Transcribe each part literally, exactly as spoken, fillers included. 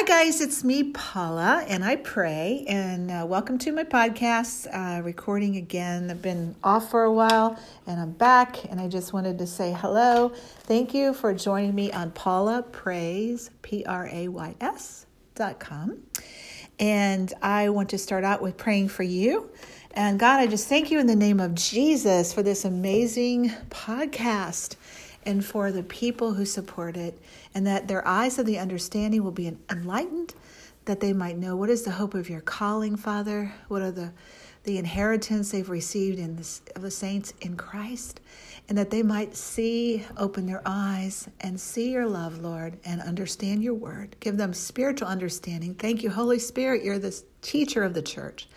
Hi guys, it's me, Paula, and I pray, and uh, welcome to my podcast, uh, recording again. I've been off for a while, and I'm back, and I just wanted to say hello. Thank you for joining me on PaulaPrays, P R A Y S dot com, and I want to start out with praying for you. And God, I just thank you in the name of Jesus for this amazing podcast, and for the people who support it, and that their eyes of the understanding will be enlightened, that they might know what is the hope of your calling, Father, what are the, the inheritance they've received in this, of the saints in Christ, and that they might see, open their eyes, and see your love, Lord, and understand your word. Give them spiritual understanding. Thank you, Holy Spirit, you're the teacher of the church,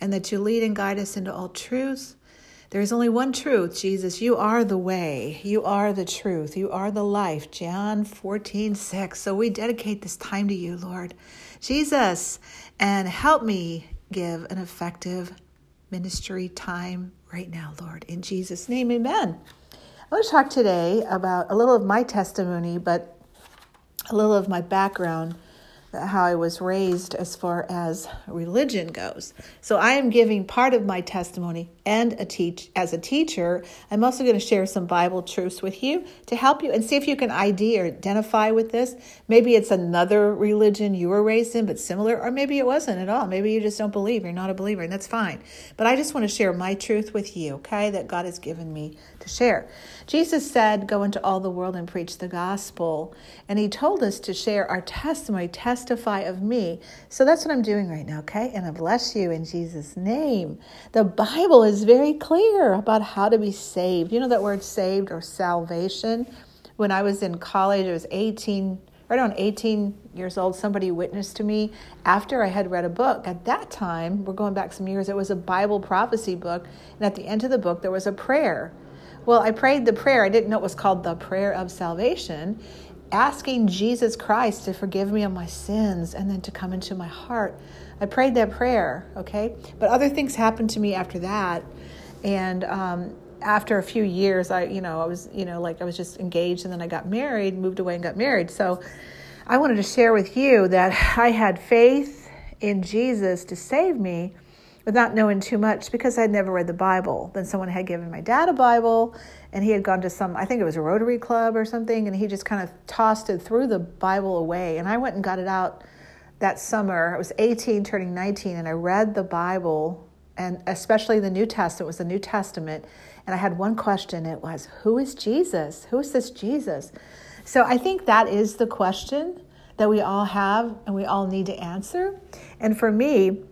and that you lead and guide us into all truths. There is only one truth, Jesus. You are the way. You are the truth. You are the life. John fourteen, six. So we dedicate this time to you, Lord Jesus, and help me give an effective ministry time right now, Lord. In Jesus' name, amen. I want to talk today about a little of my testimony, but a little of my background, how I was raised as far as religion goes. So I am giving part of my testimony, and a teach as a teacher, I'm also going to share some Bible truths with you to help you and see if you can I D or identify with this. Maybe it's another religion you were raised in, but similar, or maybe it wasn't at all. Maybe you just don't believe. You're not a believer, and that's fine. But I just want to share my truth with you, okay, that God has given me to share. Jesus said, go into all the world and preach the gospel. And he told us to share our testimony, testimony, testify of me. So that's what I'm doing right now, okay? And I bless you in Jesus' name. The Bible is very clear about how to be saved. You know that word saved or salvation? When I was in college, I was eighteen, right around eighteen years old, somebody witnessed to me after I had read a book. At that time, we're going back some years, it was a Bible prophecy book. And at the end of the book, there was a prayer. Well, I prayed the prayer. I didn't know it was called the prayer of salvation, asking Jesus Christ to forgive me of my sins and then to come into my heart. I prayed that prayer, okay? But other things happened to me after that. And um, after a few years, I, you know, I was, you know, like I was just engaged, and then I got married, moved away and got married. So I wanted to share with you that I had faith in Jesus to save me without knowing too much, because I'd never read the Bible. Then someone had given my dad a Bible, and he had gone to some, I think it was a Rotary Club or something, and he just kind of tossed it, threw the Bible away. And I went and got it out that summer. I was eighteen, turning nineteen, and I read the Bible, and especially the New Testament. It was the New Testament. And I had one question. It was, who is Jesus? Who is this Jesus? So I think that is the question that we all have and we all need to answer. And for me,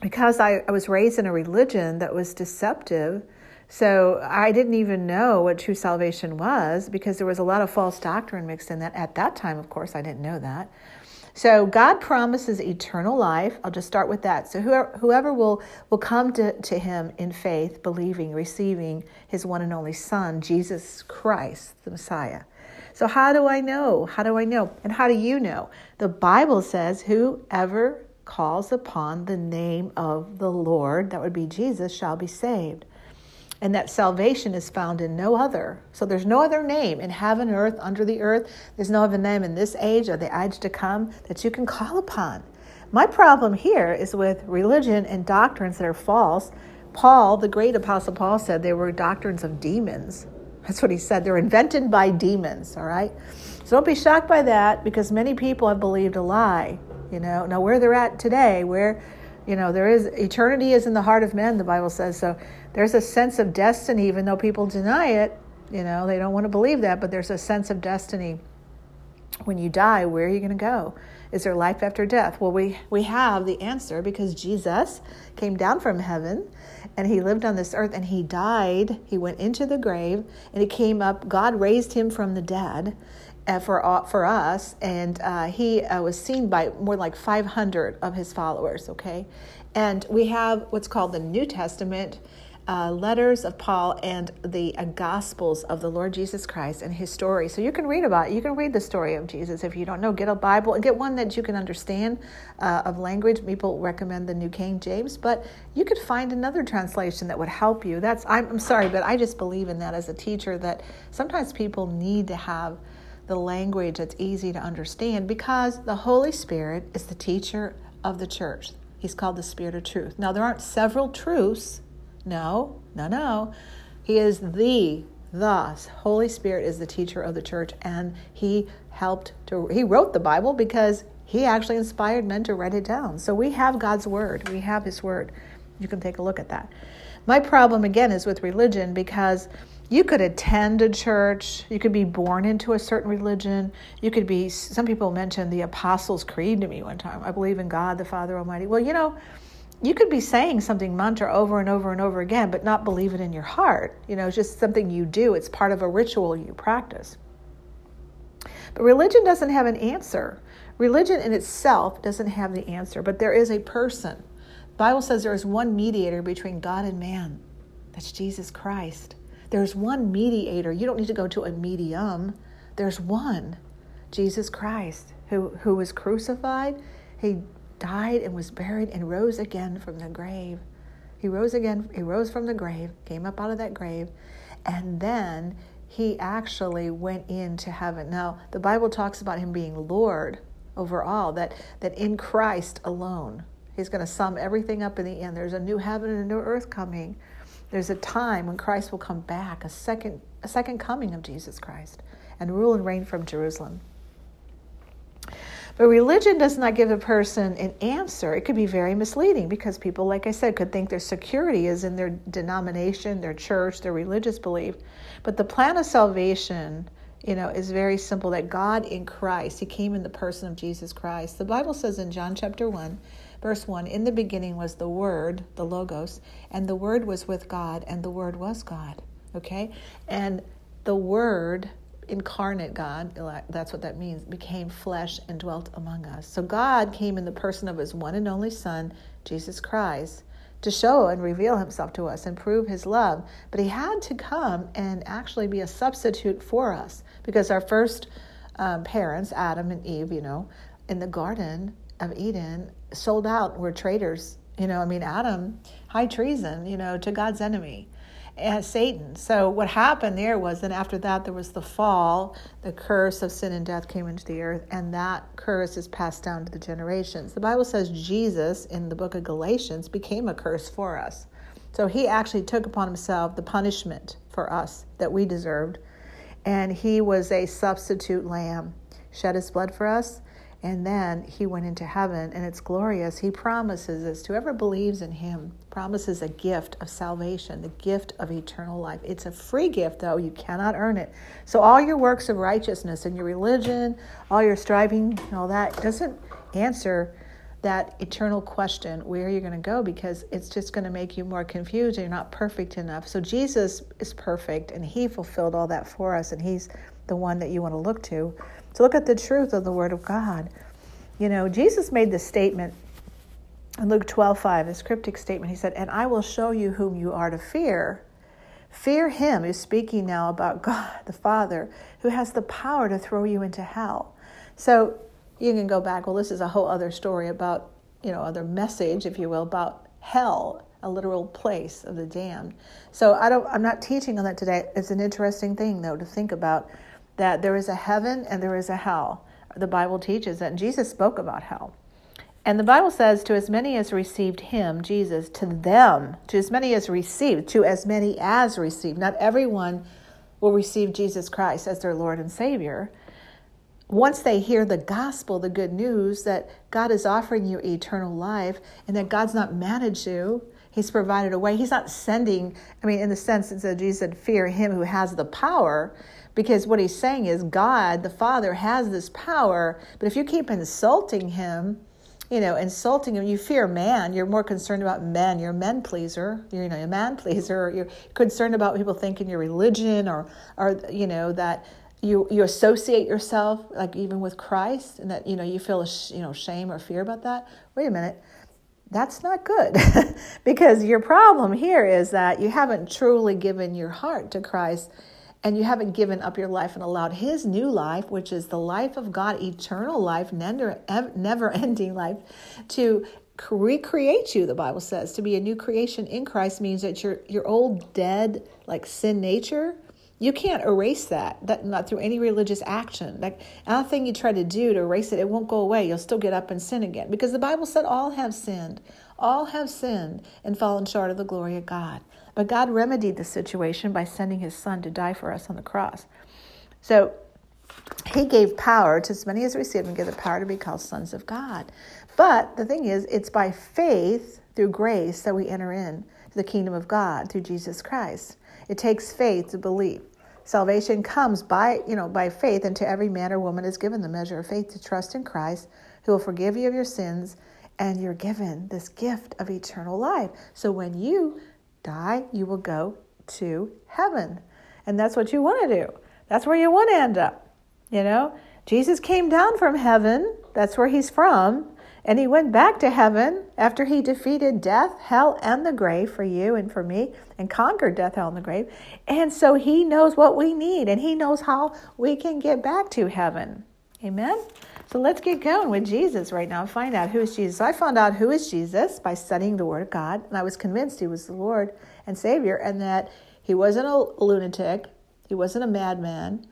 because I, I was raised in a religion that was deceptive, so I didn't even know what true salvation was, because there was a lot of false doctrine mixed in that. At that time, of course, I didn't know that. So God promises eternal life. I'll just start with that. So whoever, whoever will, will come to, to him in faith, believing, receiving his one and only Son, Jesus Christ, the Messiah. So how do I know? How do I know? And how do you know? The Bible says whoever calls upon the name of the Lord, that would be Jesus, shall be saved. And that salvation is found in no other. So there's no other name in heaven, earth, under the earth. There's no other name in this age or the age to come that you can call upon. My problem here is with religion and doctrines that are false. Paul, the great apostle Paul, said they were doctrines of demons. That's what he said. They're invented by demons, all right? So don't be shocked by that, because many people have believed a lie. You know, now where they're at today, where, you know, there is eternity is in the heart of men, the Bible says. So there's a sense of destiny, even though people deny it, you know, they don't want to believe that, but there's a sense of destiny. When you die, where are you going to go? Is there life after death? Well, we, we have the answer, because Jesus came down from heaven and he lived on this earth and he died. He went into the grave and he came up. God raised him from the dead. Uh, for uh, for us, and uh, he uh, was seen by more like five hundred of his followers, okay? And we have what's called the New Testament, uh, letters of Paul, and the uh, Gospels of the Lord Jesus Christ and his story. So you can read about it. You can read the story of Jesus. If you don't know, get a Bible and get one that you can understand uh, of language. People recommend the New King James, but you could find another translation that would help you. That's I'm, I'm sorry, but I just believe in that as a teacher, that sometimes people need to have the language that's easy to understand, because the Holy Spirit is the teacher of the church. He's called the Spirit of Truth. Now, there aren't several truths. No, no, no. He is the, the Holy Spirit is the teacher of the church, and he helped to, he wrote the Bible because he actually inspired men to write it down. So we have God's word. We have his word. You can take a look at that. My problem, again, is with religion, because you could attend a church, you could be born into a certain religion, you could be, some people mentioned the Apostles' Creed to me one time, I believe in God, the Father Almighty. Well, you know, you could be saying something mantra over and over and over again, but not believe it in your heart. You know, it's just something you do. It's part of a ritual you practice. But religion doesn't have an answer. Religion in itself doesn't have the answer, but there is a person. The Bible says there is one mediator between God and man. That's Jesus Christ. There's one mediator. You don't need to go to a medium. There's one, Jesus Christ, who, who was crucified. He died and was buried and rose again from the grave. He rose again. He rose from the grave, came up out of that grave, and then he actually went into heaven. Now, the Bible talks about him being Lord over all, that, that in Christ alone. He's going to sum everything up in the end. There's a new heaven and a new earth coming. There's a time when Christ will come back, a second a second coming of Jesus Christ, and rule and reign from Jerusalem. But religion does not give a person an answer. It could be very misleading, because people, like I said, could think their security is in their denomination, their church, their religious belief. But the plan of salvation, you know, is very simple, that God in Christ, he came in the person of Jesus Christ. The Bible says in John chapter one, verse one, in the beginning was the Word, the Logos, and the Word was with God, and the Word was God, okay? And the Word, incarnate God, that's what that means, became flesh and dwelt among us. So God came in the person of his one and only Son, Jesus Christ, to show and reveal himself to us and prove his love. But he had to come and actually be a substitute for us, because our first um, parents, Adam and Eve, you know, in the Garden of Eden, sold out, were traitors. You know, I mean, Adam, high treason, you know, to God's enemy, and Satan. So what happened there was, then after that, there was the fall, the curse of sin and death came into the earth, and that curse is passed down to the generations. The Bible says Jesus, in the book of Galatians, became a curse for us. So he actually took upon himself the punishment for us that we deserved, and he was a substitute lamb, shed his blood for us. And then he went into heaven, and it's glorious. He promises us, whoever believes in him, promises a gift of salvation, the gift of eternal life. It's a free gift, though. You cannot earn it. So all your works of righteousness and your religion, all your striving and all that doesn't answer that eternal question, where you're going to go, because it's just going to make you more confused and you're not perfect enough. So Jesus is perfect, and he fulfilled all that for us, and he's the one that you want to look to. So look at the truth of the Word of God. You know, Jesus made this statement in Luke twelve five, this cryptic statement. He said, and I will show you whom you are to fear. Fear him, who's speaking now about God, the Father, who has the power to throw you into hell. So you can go back, well, this is a whole other story about, you know, other message, if you will, about hell, a literal place of the damned. So I don't, I'm not teaching on that today. It's an interesting thing, though, to think about, that there is a heaven and there is a hell. The Bible teaches that, and Jesus spoke about hell. And the Bible says, to as many as received him, Jesus, to them, to as many as received, to as many as received. Not everyone will receive Jesus Christ as their Lord and Savior. Once they hear the gospel, the good news, that God is offering you eternal life, and that God's not mad at you, he's provided a way. He's not sending, I mean, in the sense that Jesus said, fear him who has the power, because what he's saying is God, the Father, has this power. But if you keep insulting him, you know, insulting him, you fear man. You're more concerned about men. You're a men pleaser. You're, you know, a man pleaser. You're concerned about people thinking your religion, or, or you know, that you you associate yourself, like even with Christ, and that, you know, you feel, you know, shame or fear about that. Wait a minute. That's not good, because your problem here is that you haven't truly given your heart to Christ, and you haven't given up your life and allowed his new life, which is the life of God, eternal life, never-ending life, to recreate you, the Bible says. To be a new creation in Christ means that your your old dead, like sin nature, You can't erase that, that not through any religious action. Like anything you try to do to erase it, it won't go away. You'll still get up and sin again. Because the Bible said all have sinned. All have sinned and fallen short of the glory of God. But God remedied the situation by sending his son to die for us on the cross. So he gave power to as many as received him, give the power to be called sons of God. But the thing is, it's by faith through grace that we enter in to the kingdom of God through Jesus Christ. It takes faith to believe. Salvation comes by, you know, by faith, and to every man or woman is given the measure of faith to trust in Christ, who will forgive you of your sins, and you're given this gift of eternal life. So when you die, you will go to heaven. And that's what you want to do. That's where you want to end up. You know, Jesus came down from heaven. That's where he's from. And he went back to heaven after he defeated death, hell, and the grave for you and for me, and conquered death, hell, and the grave. And so he knows what we need, and he knows how we can get back to heaven. Amen? So let's get going with Jesus right now and find out who is Jesus. I found out who is Jesus by studying the Word of God, and I was convinced he was the Lord and Savior, and that he wasn't a lunatic, he wasn't a madman.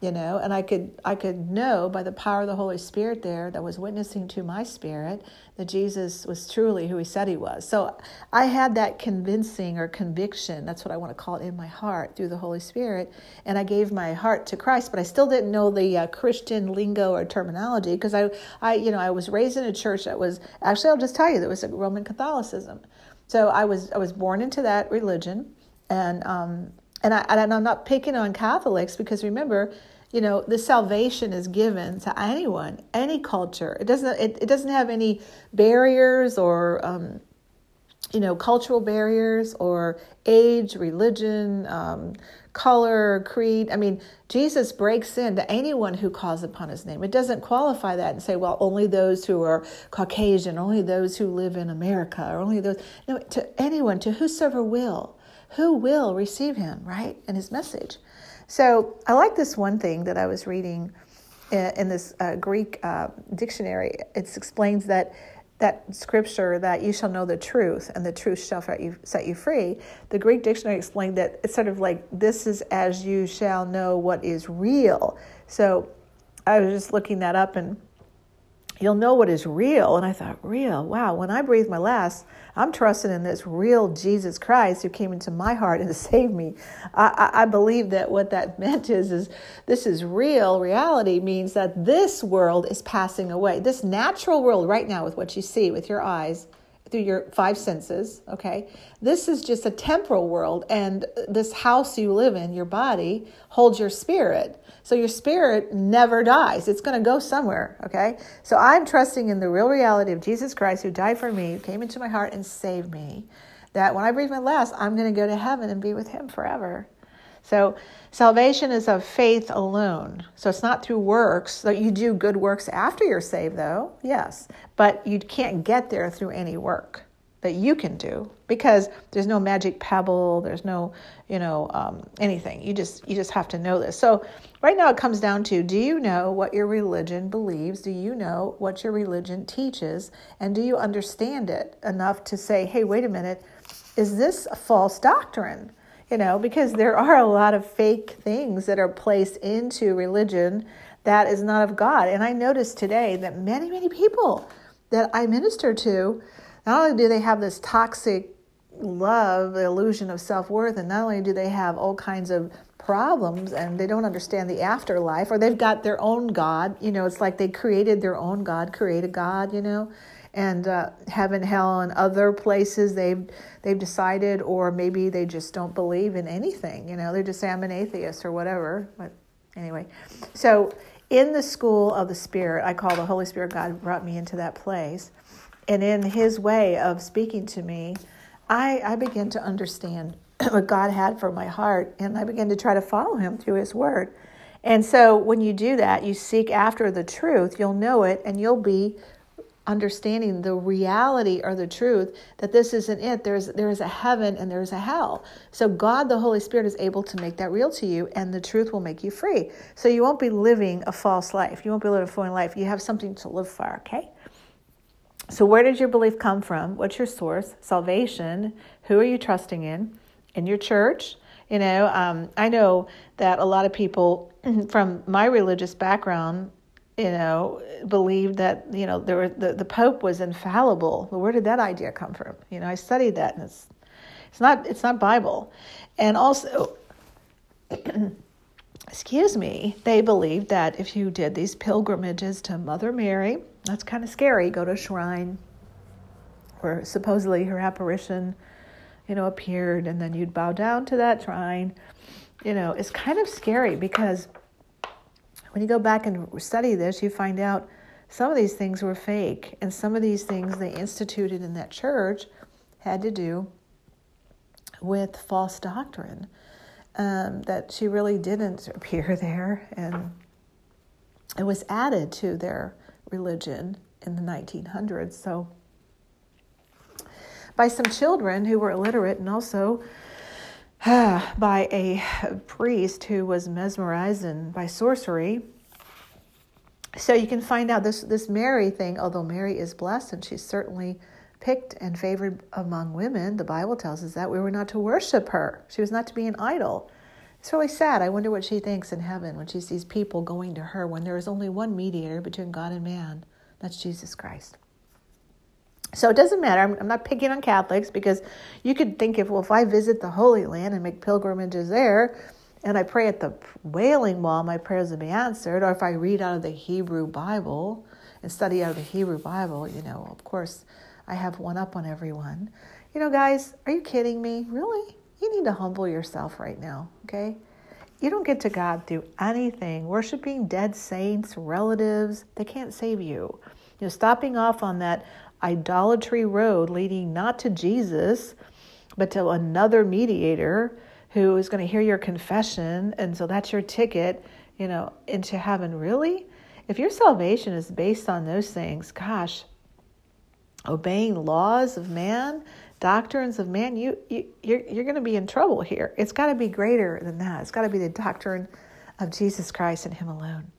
You know, and I could I could know by the power of the Holy Spirit there that was witnessing to my spirit that Jesus was truly who he said he was. So I had that convincing or conviction, that's what I want to call it, in my heart through the Holy Spirit. And I gave my heart to Christ, but I still didn't know the uh, Christian lingo or terminology because I, I, you know, I was raised in a church that was, actually I'll just tell you, that was a Roman Catholicism. So I was I was born into that religion, and um and, I, and I'm not picking on Catholics because remember, you know, the salvation is given to anyone, any culture. It doesn't. It, it doesn't have any barriers or, um, you know, cultural barriers or age, religion, um, color, creed. I mean, Jesus breaks into anyone who calls upon his name. It doesn't qualify that and say, well, only those who are Caucasian, only those who live in America, or only those. No, to anyone, to whosoever will, who will receive him, right, and his message. So I like this one thing that I was reading in, in this uh, Greek uh, dictionary. It explains that that scripture that you shall know the truth and the truth shall set you free. The Greek dictionary explained that it's sort of like this is as you shall know what is real. So I was just looking that up, and you'll know what is real. And I thought, real? Wow, when I breathe my last, I'm trusting in this real Jesus Christ who came into my heart and saved me. I, I, I believe that what that meant is, is this is real. Reality means that this world is passing away. This natural world right now with what you see with your eyes, through your five senses, okay? This is just a temporal world, and this house you live in, your body, holds your spirit. So your spirit never dies. It's going to go somewhere, okay? So I'm trusting in the real reality of Jesus Christ who died for me, who came into my heart and saved me, that when I breathe my last, I'm going to go to heaven and be with him forever. So salvation is of faith alone. So it's not through works. So you do good works after you're saved, though, yes. But you can't get there through any work that you can do because there's no magic pebble. There's no, you know, um, anything. You just you just have to know this. So right now it comes down to, do you know what your religion believes? Do you know what your religion teaches? And do you understand it enough to say, hey, wait a minute, is this a false doctrine? You know, because there are a lot of fake things that are placed into religion that is not of God. And I noticed today that many, many people that I minister to, not only do they have this toxic love, the illusion of self-worth, and not only do they have all kinds of problems and they don't understand the afterlife, or they've got their own God. You know, it's like they created their own God, created God, you know. And uh, heaven, hell, and other places they've they've decided, or maybe they just don't believe in anything. You know, they're just saying, I'm an atheist or whatever. But anyway, so in the school of the Spirit, I call the Holy Spirit, God brought me into that place. And in his way of speaking to me, I, I began to understand what God had for my heart. And I began to try to follow him through his word. And so when you do that, you seek after the truth, you'll know it, and you'll be understanding the reality or the truth that this isn't it. There's there is a heaven and there is a hell. So God, the Holy Spirit, is able to make that real to you, and the truth will make you free. So you won't be living a false life. You won't be living a false life. You have something to live for, okay? So where did your belief come from? What's your source? Salvation. Who are you trusting in? In your church? You know, um, I know that a lot of people from my religious background, you know, believed that, you know, there were, the, the Pope was infallible. Well, where did that idea come from? You know, I studied that, and it's it's not it's not Bible. And also, excuse me, they believed that if you did these pilgrimages to Mother Mary, that's kind of scary, go to a shrine where supposedly her apparition, you know, appeared, and then you'd bow down to that shrine. You know, it's kind of scary, because when you go back and study this, you find out some of these things were fake, and some of these things they instituted in that church had to do with false doctrine, um, that she really didn't appear there, and it was added to their religion in the nineteen hundreds. So by some children who were illiterate, and also by a priest who was mesmerized and by sorcery. So you can find out this, this Mary thing, although Mary is blessed and she's certainly picked and favored among women, the Bible tells us that we were not to worship her. She was not to be an idol. It's really sad. I wonder what she thinks in heaven when she sees people going to her when there is only one mediator between God and man. That's Jesus Christ. So it doesn't matter. I'm, I'm not picking on Catholics, because you could think if, well, if I visit the Holy Land and make pilgrimages there, and I pray at the Wailing Wall, my prayers will be answered. Or if I read out of the Hebrew Bible and study out of the Hebrew Bible, you know, of course, I have one up on everyone. You know, guys, are you kidding me? Really? You need to humble yourself right now, okay? You don't get to God through anything. Worshiping dead saints, relatives, they can't save you. You know, stopping off on that idolatry road leading not to Jesus, but to another mediator who is going to hear your confession. And so that's your ticket, you know, into heaven. Really? If your salvation is based on those things, gosh, obeying laws of man, doctrines of man, you, you, you're, you're going to be in trouble here. It's got to be greater than that. It's got to be the doctrine of Jesus Christ and Him alone.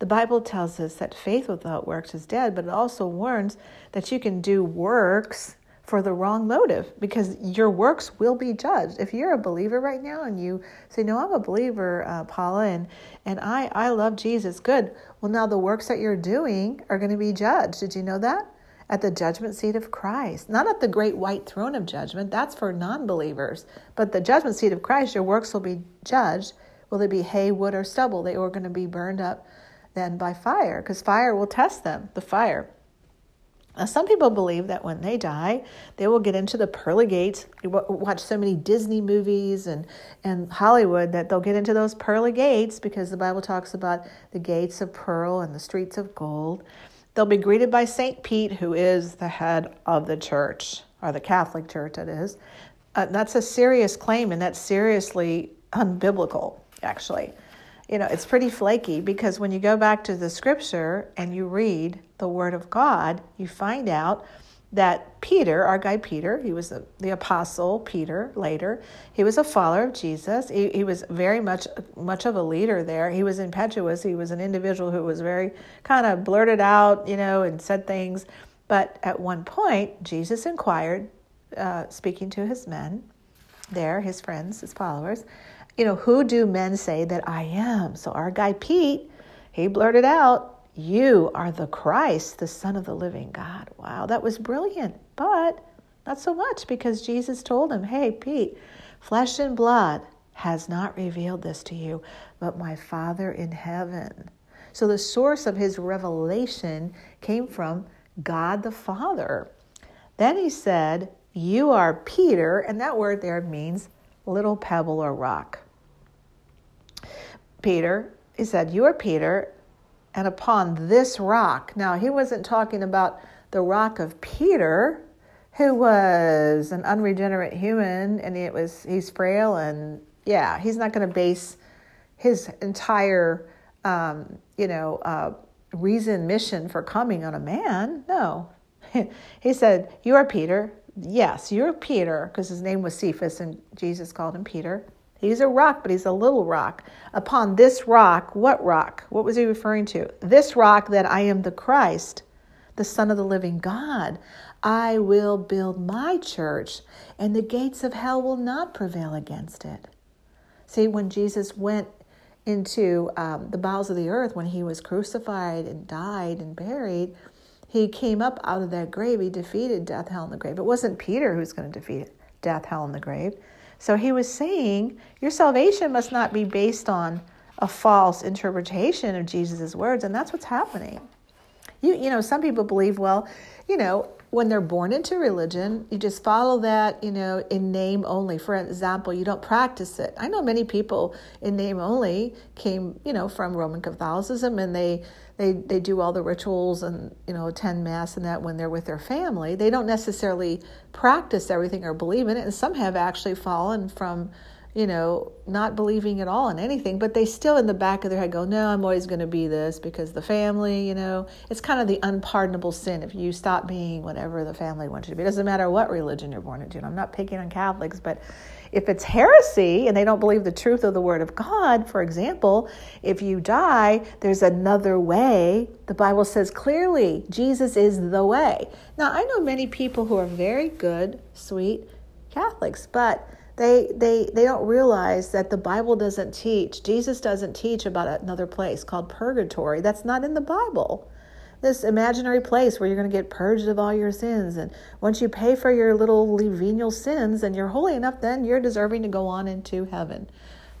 The Bible tells us that faith without works is dead, but it also warns that you can do works for the wrong motive, because your works will be judged. If you're a believer right now and you say, no, I'm a believer, uh, Paula, and, and I, I love Jesus, good. Well, now the works that you're doing are going to be judged. Did you know that? At the judgment seat of Christ, not at the great white throne of judgment. That's for non-believers. But the judgment seat of Christ, your works will be judged. Will they be hay, wood, or stubble? They are going to be burned up then by fire, because fire will test them, the fire. Now, some people believe that when they die, they will get into the pearly gates. You watch so many Disney movies and, and Hollywood that they'll get into those pearly gates, because the Bible talks about the gates of pearl and the streets of gold. They'll be greeted by Saint Pete, who is the head of the church, or the Catholic Church, that is. Uh, that's a serious claim, and that's seriously unbiblical, actually. You know, it's pretty flaky, because when you go back to the scripture and you read the word of God, you find out that Peter, our guy Peter, he was the, the apostle Peter later. He was a follower of Jesus. He, he was very much much of a leader there. He was impetuous. He was an individual who was very kind of blurted out, you know, and said things. But at one point, Jesus inquired, uh, speaking to his men there, his friends, his followers, you know, who do men say that I am? So our guy Pete, he blurted out, you are the Christ, the Son of the living God. Wow, that was brilliant, but not so much, because Jesus told him, hey, Pete, flesh and blood has not revealed this to you, but my Father in heaven. So the source of his revelation came from God the Father. Then he said, you are Peter, and that word there means little pebble or rock. Peter, he said, you are Peter, and upon this rock. Now, he wasn't talking about the rock of Peter, who was an unregenerate human, and it was he's frail, and yeah, he's not going to base his entire, um, you know, uh, reason, mission for coming on a man. No. He said, you are Peter. Yes, you're Peter, because his name was Cephas, and Jesus called him Peter. He's a rock, but he's a little rock. Upon this rock, what rock? What was he referring to? This rock that I am the Christ, the Son of the living God. I will build my church, and the gates of hell will not prevail against it. See, when Jesus went into um, the bowels of the earth, when he was crucified and died and buried, he came up out of that grave. He defeated death, hell, and the grave. It wasn't Peter who's going to defeat death, hell, and the grave. So he was saying, your salvation must not be based on a false interpretation of Jesus' words, and that's what's happening. You you know, some people believe, well, you know, when they're born into religion, you just follow that, you know, in name only. For example, you don't practice it. I know many people in name only came, you know, from Roman Catholicism, and they they, they do all the rituals and, you know, attend Mass and that when they're with their family. They don't necessarily practice everything or believe in it, and some have actually fallen from, you know, not believing at all in anything, but they still in the back of their head go, no, I'm always going to be this because the family, you know, it's kind of the unpardonable sin if you stop being whatever the family wants you to be. It doesn't matter what religion you're born into. And I'm not picking on Catholics, but if it's heresy and they don't believe the truth of the Word of God, for example, if you die, there's another way. The Bible says clearly, Jesus is the way. Now, I know many people who are very good, sweet Catholics, but They they they don't realize that the Bible doesn't teach. Jesus doesn't teach about another place called purgatory. That's not in the Bible. This imaginary place where you're going to get purged of all your sins. And once you pay for your little venial sins and you're holy enough, then you're deserving to go on into heaven.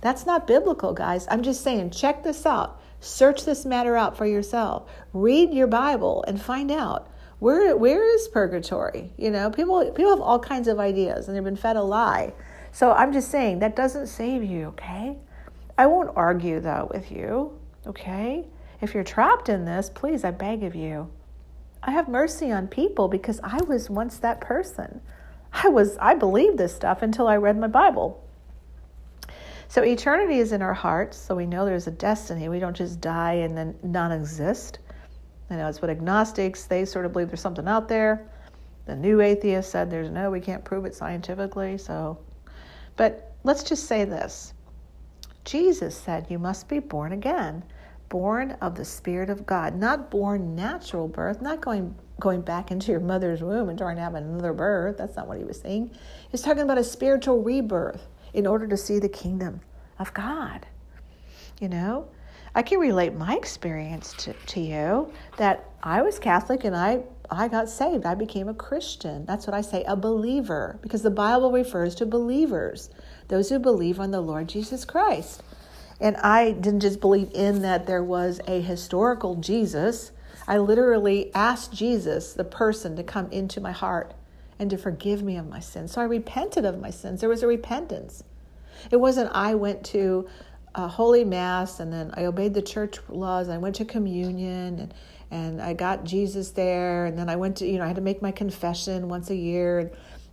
That's not biblical, guys. I'm just saying, check this out. Search this matter out for yourself. Read your Bible and find out. Where where is purgatory? You know, people people have all kinds of ideas and they've been fed a lie. So I'm just saying, that doesn't save you, okay? I won't argue, though, with you, okay? If you're trapped in this, please, I beg of you. I have mercy on people because I was once that person. I was, I believed this stuff until I read my Bible. So eternity is in our hearts, so we know there's a destiny. We don't just die and then not exist. I know it's what agnostics, they sort of believe there's something out there. The new atheist said there's no, we can't prove it scientifically, so... But let's just say this. Jesus said you must be born again, born of the Spirit of God, not born natural birth, not going going back into your mother's womb and trying to have another birth. That's not what he was saying. He's talking about a spiritual rebirth in order to see the kingdom of God. You know, I can relate my experience to, to you that I was Catholic and I I got saved. I became a Christian. That's what I say, a believer, because the Bible refers to believers, those who believe on the Lord Jesus Christ. And I didn't just believe in that there was a historical Jesus. I literally asked Jesus, the person, to come into my heart and to forgive me of my sins. So I repented of my sins. There was a repentance. It wasn't I went to a holy mass and then I obeyed the church laws. I went to communion and And I got Jesus there, and then I went to, you know, I had to make my confession once a year, and,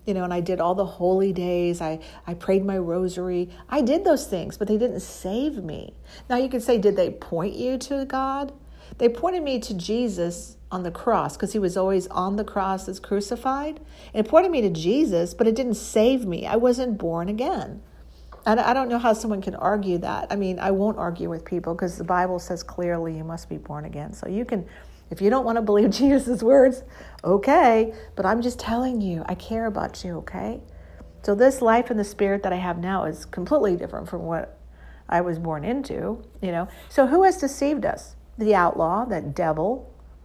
you know, and I did all the holy days. I, I prayed my rosary. I did those things, but they didn't save me. Now you could say, did they point you to God? They pointed me to Jesus on the cross because he was always on the cross as crucified. And it pointed me to Jesus, but it didn't save me. I wasn't born again. And I don't know how someone can argue that. I mean, I won't argue with people because the Bible says clearly you must be born again. So you can, if you don't want to believe Jesus' words, okay. But I'm just telling you, I care about you, okay? So this life in the Spirit that I have now is completely different from what I was born into, you know. So who has deceived us? The outlaw, that devil.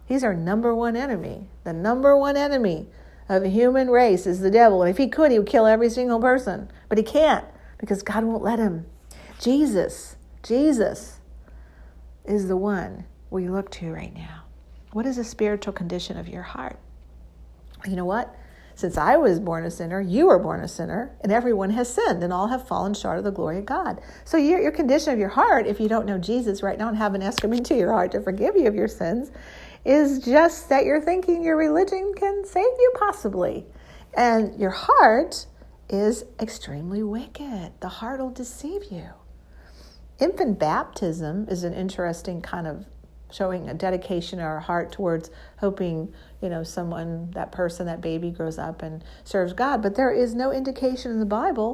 He's our number one enemy. The number one enemy of the human race is the devil. And if he could, he would kill every single person. But he can't. Because God won't let him. Jesus, Jesus is the one we look to right now. What is the spiritual condition of your heart? You know what? Since I was born a sinner, you were born a sinner, and everyone has sinned, and all have fallen short of the glory of God. So your, your condition of your heart, if you don't know Jesus right now and haven't asked him into your heart to forgive you of your sins, is just that you're thinking your religion can save you possibly. And your heart is extremely wicked. The heart will deceive you. Infant baptism is an interesting kind of showing a dedication of our heart towards hoping, you know, someone, that person, that baby grows up and serves God. But there is no indication in the Bible.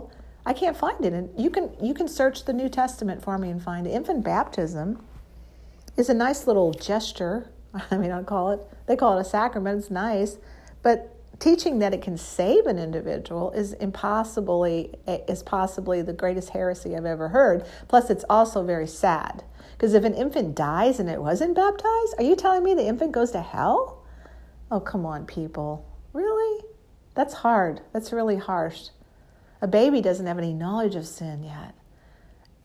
I can't find it. And you can you can search the New Testament for me and find it. Infant baptism is a nice little gesture. I mean, I'll call it. They call it a sacrament. It's nice. But Teaching that it can save an individual is impossibly is possibly the greatest heresy I've ever heard. Plus, it's also very sad. Because if an infant dies and it wasn't baptized, are you telling me the infant goes to hell? Oh, come on, people. Really? That's hard. That's really harsh. A baby doesn't have any knowledge of sin yet.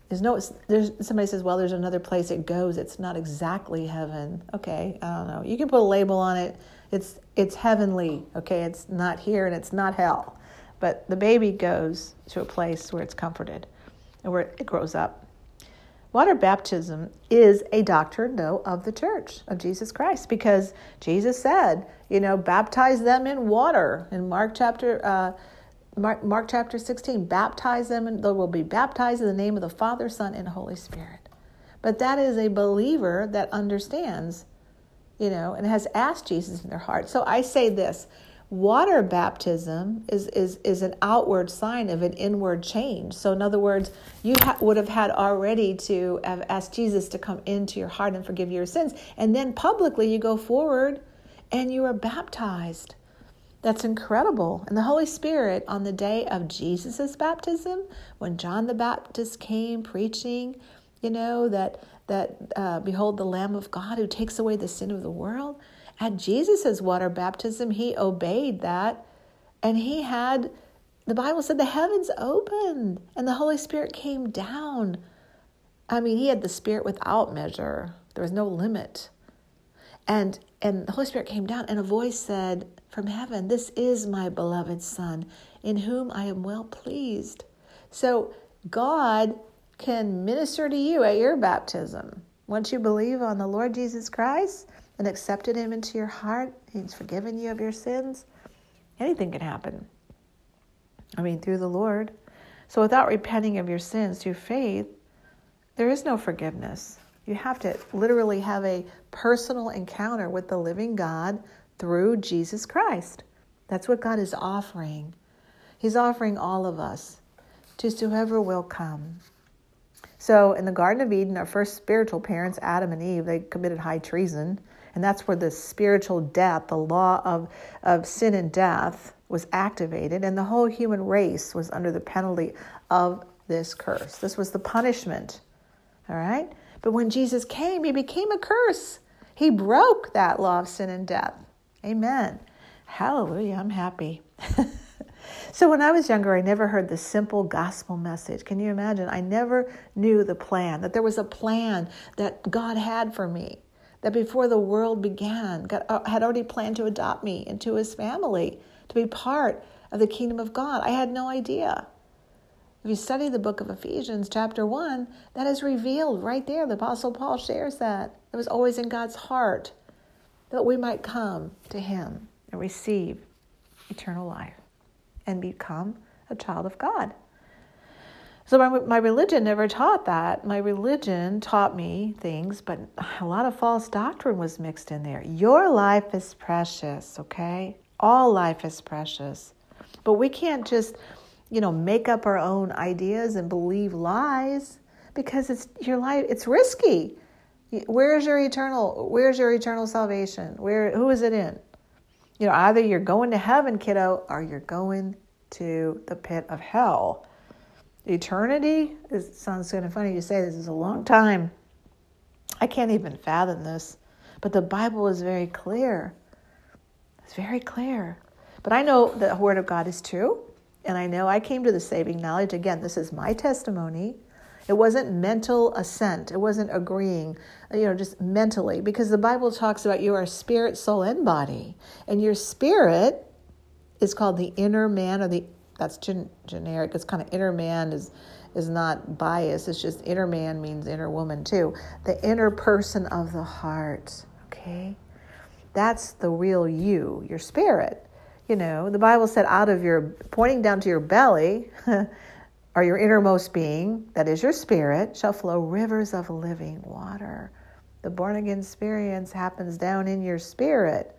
There's no, there's, somebody says, well, there's another place it goes. It's not exactly heaven. Okay, I don't know. You can put a label on it. It's it's heavenly. Okay, it's not here and it's not hell. But the baby goes to a place where it's comforted and where it grows up. Water baptism is a doctrine, though, of the church, of Jesus Christ, because Jesus said, you know, baptize them in water. In Mark chapter uh Mark, Mark chapter sixteen, baptize them, and they will be baptized in the name of the Father, Son, and Holy Spirit. But that is a believer that understands, you know, and has asked Jesus in their heart. So I say this, water baptism is is, is an outward sign of an inward change. So in other words, you ha- would have had already to have asked Jesus to come into your heart and forgive your sins. And then publicly you go forward and you are baptized. That's incredible. And the Holy Spirit, on the day of Jesus' baptism, when John the Baptist came preaching, you know, that that uh, behold the Lamb of God who takes away the sin of the world, at Jesus' water baptism, he obeyed that. And he had, the Bible said, the heavens opened and the Holy Spirit came down. I mean, he had the Spirit without measure. There was no limit. And and the Holy Spirit came down, and a voice said from heaven, "This is my beloved Son, in whom I am well pleased." So God can minister to you at your baptism. Once you believe on the Lord Jesus Christ and accepted him into your heart, he's forgiven you of your sins, anything can happen. I mean, through the Lord. So without repenting of your sins through faith, there is no forgiveness. You have to literally have a personal encounter with the living God through Jesus Christ. That's what God is offering. He's offering all of us, just whoever will come. So in the Garden of Eden, our first spiritual parents, Adam and Eve, they committed high treason. And that's where the spiritual death, the law of, of sin and death was activated. And the whole human race was under the penalty of this curse. This was the punishment. All right? But when Jesus came, he became a curse. He broke that law of sin and death. Amen. Hallelujah. I'm happy. So when I was younger, I never heard the simple gospel message. Can you imagine? I never knew the plan, that there was a plan that God had for me, that before the world began, God had already planned to adopt me into his family, to be part of the kingdom of God. I had no idea. If you study the book of Ephesians, chapter one, that is revealed right there. The Apostle Paul shares that. It was always in God's heart that we might come to him and receive eternal life and become a child of God. So my, my religion never taught that. My religion taught me things, but a lot of false doctrine was mixed in there. Your life is precious, okay? All life is precious. But we can't just... you know, make up our own ideas and believe lies, because it's your life. It's risky. Where's your eternal? Where's your eternal salvation? Where? Who is it in? You know, either you're going to heaven, kiddo, or you're going to the pit of hell. Eternity is, sounds kind of funny to say. This is a long time. I can't even fathom this, but the Bible is very clear. It's very clear. But I know the Word of God is true. And I know I came to the saving knowledge. Again, this is my testimony. It wasn't mental assent. It wasn't agreeing, you know, just mentally. Because the Bible talks about you are spirit, soul, and body. And your spirit is called the inner man, or the that's gen- generic. It's kind of inner man is, is not biased. It's just inner man means inner woman too. The inner person of the heart, okay? That's the real you, your spirit. You know, the Bible said out of your, pointing down to your belly, or your innermost being, that is your spirit, shall flow rivers of living water. The born-again experience happens down in your spirit.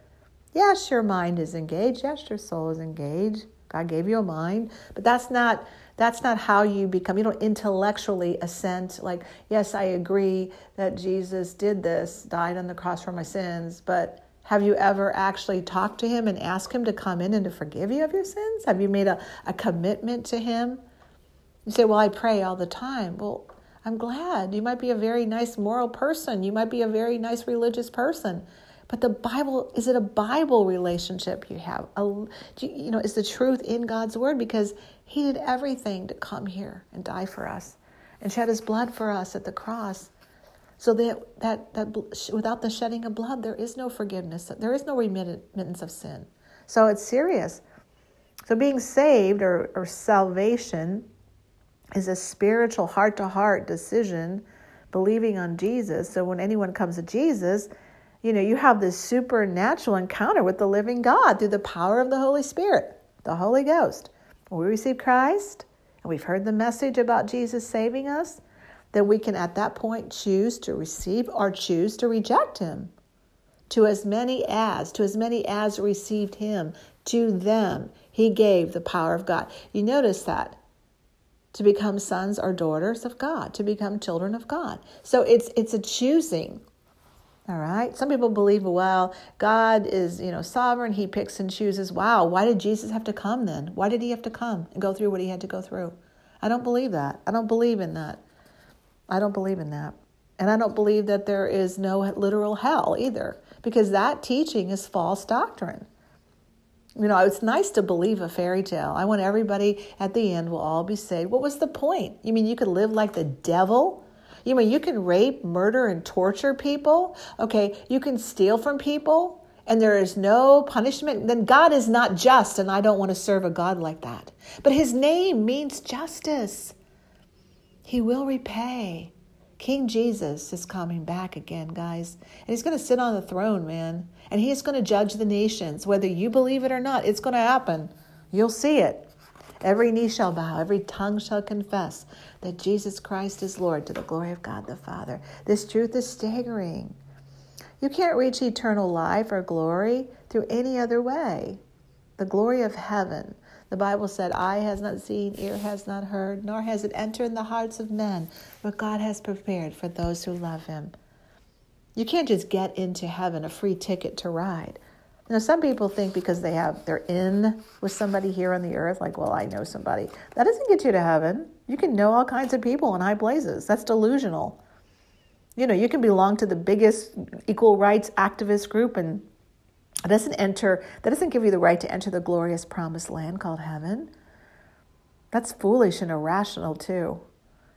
Yes, your mind is engaged. Yes, your soul is engaged. God gave you a mind. But that's not that's not how you become. You don't intellectually assent, like, yes, I agree that Jesus did this, died on the cross for my sins, but Have you ever actually talked to him and asked him to come in and to forgive you of your sins? Have you made a, a commitment to him? You say, well, I pray all the time. Well, I'm glad. You might be a very nice moral person. You might be a very nice religious person. But the Bible, is it a Bible relationship you have? A, you know, is the truth in God's word? Because he did everything to come here and die for us and shed his blood for us at the cross. So that, that, that without the shedding of blood, there is no forgiveness. There is no remittance of sin. So it's serious. So being saved or, or salvation is a spiritual heart-to-heart decision, believing on Jesus. So when anyone comes to Jesus, you know, you have this supernatural encounter with the living God through the power of the Holy Spirit, the Holy Ghost. When we receive Christ and we've heard the message about Jesus saving us, then we can at that point choose to receive or choose to reject him. To as many as, to as many as received him, to them he gave the power of God. You notice that. To become sons or daughters of God, to become children of God. So it's it's a choosing. All right. Some people believe, well, God is, you know, sovereign. He picks and chooses. Wow. Why did Jesus have to come then? Why did he have to come and go through what he had to go through? I don't believe that. I don't believe in that. I don't believe in that. And I don't believe that there is no literal hell either, because that teaching is false doctrine. You know, it's nice to believe a fairy tale. I want everybody at the end will all be saved. What was the point? You mean you could live like the devil? You mean you can rape, murder, and torture people? Okay, you can steal from people, and there is no punishment? Then God is not just, and I don't want to serve a God like that. But his name means justice. He will repay. King Jesus is coming back again, guys. And he's going to sit on the throne, man. And he's going to judge the nations. Whether you believe it or not, it's going to happen. You'll see it. Every knee shall bow, every tongue shall confess that Jesus Christ is Lord to the glory of God the Father. This truth is staggering. You can't reach eternal life or glory through any other way. The glory of heaven. The Bible said, eye has not seen, ear has not heard, nor has it entered the hearts of men, but God has prepared for those who love him. You can't just get into heaven, a free ticket to ride. You know, some people think because they have, they're in with somebody here on the earth, like, well, I know somebody. That doesn't get you to heaven. You can know all kinds of people in high places. That's delusional. You know, you can belong to the biggest equal rights activist group and It doesn't enter, that doesn't give you the right to enter the glorious promised land called heaven. That's foolish and irrational too.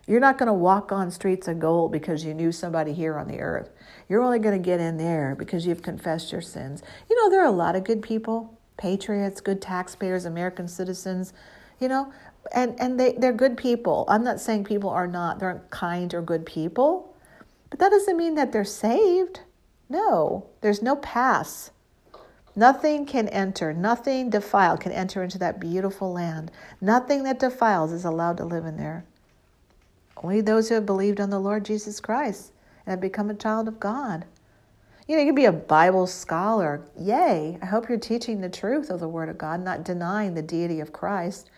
You're not going to walk on streets of gold because you knew somebody here on the earth. You're only going to get in there because you've confessed your sins. You know, there are a lot of good people, patriots, good taxpayers, American citizens, you know, and, and they, they're good people. I'm not saying people are not, they aren't kind or good people, but that doesn't mean that they're saved. No, there's no pass. Nothing can enter, nothing defiled can enter into that beautiful land. Nothing that defiles is allowed to live in there. Only those who have believed on the Lord Jesus Christ and have become a child of God. You know, you can be a Bible scholar. Yay, I hope you're teaching the truth of the Word of God, not denying the deity of Christ,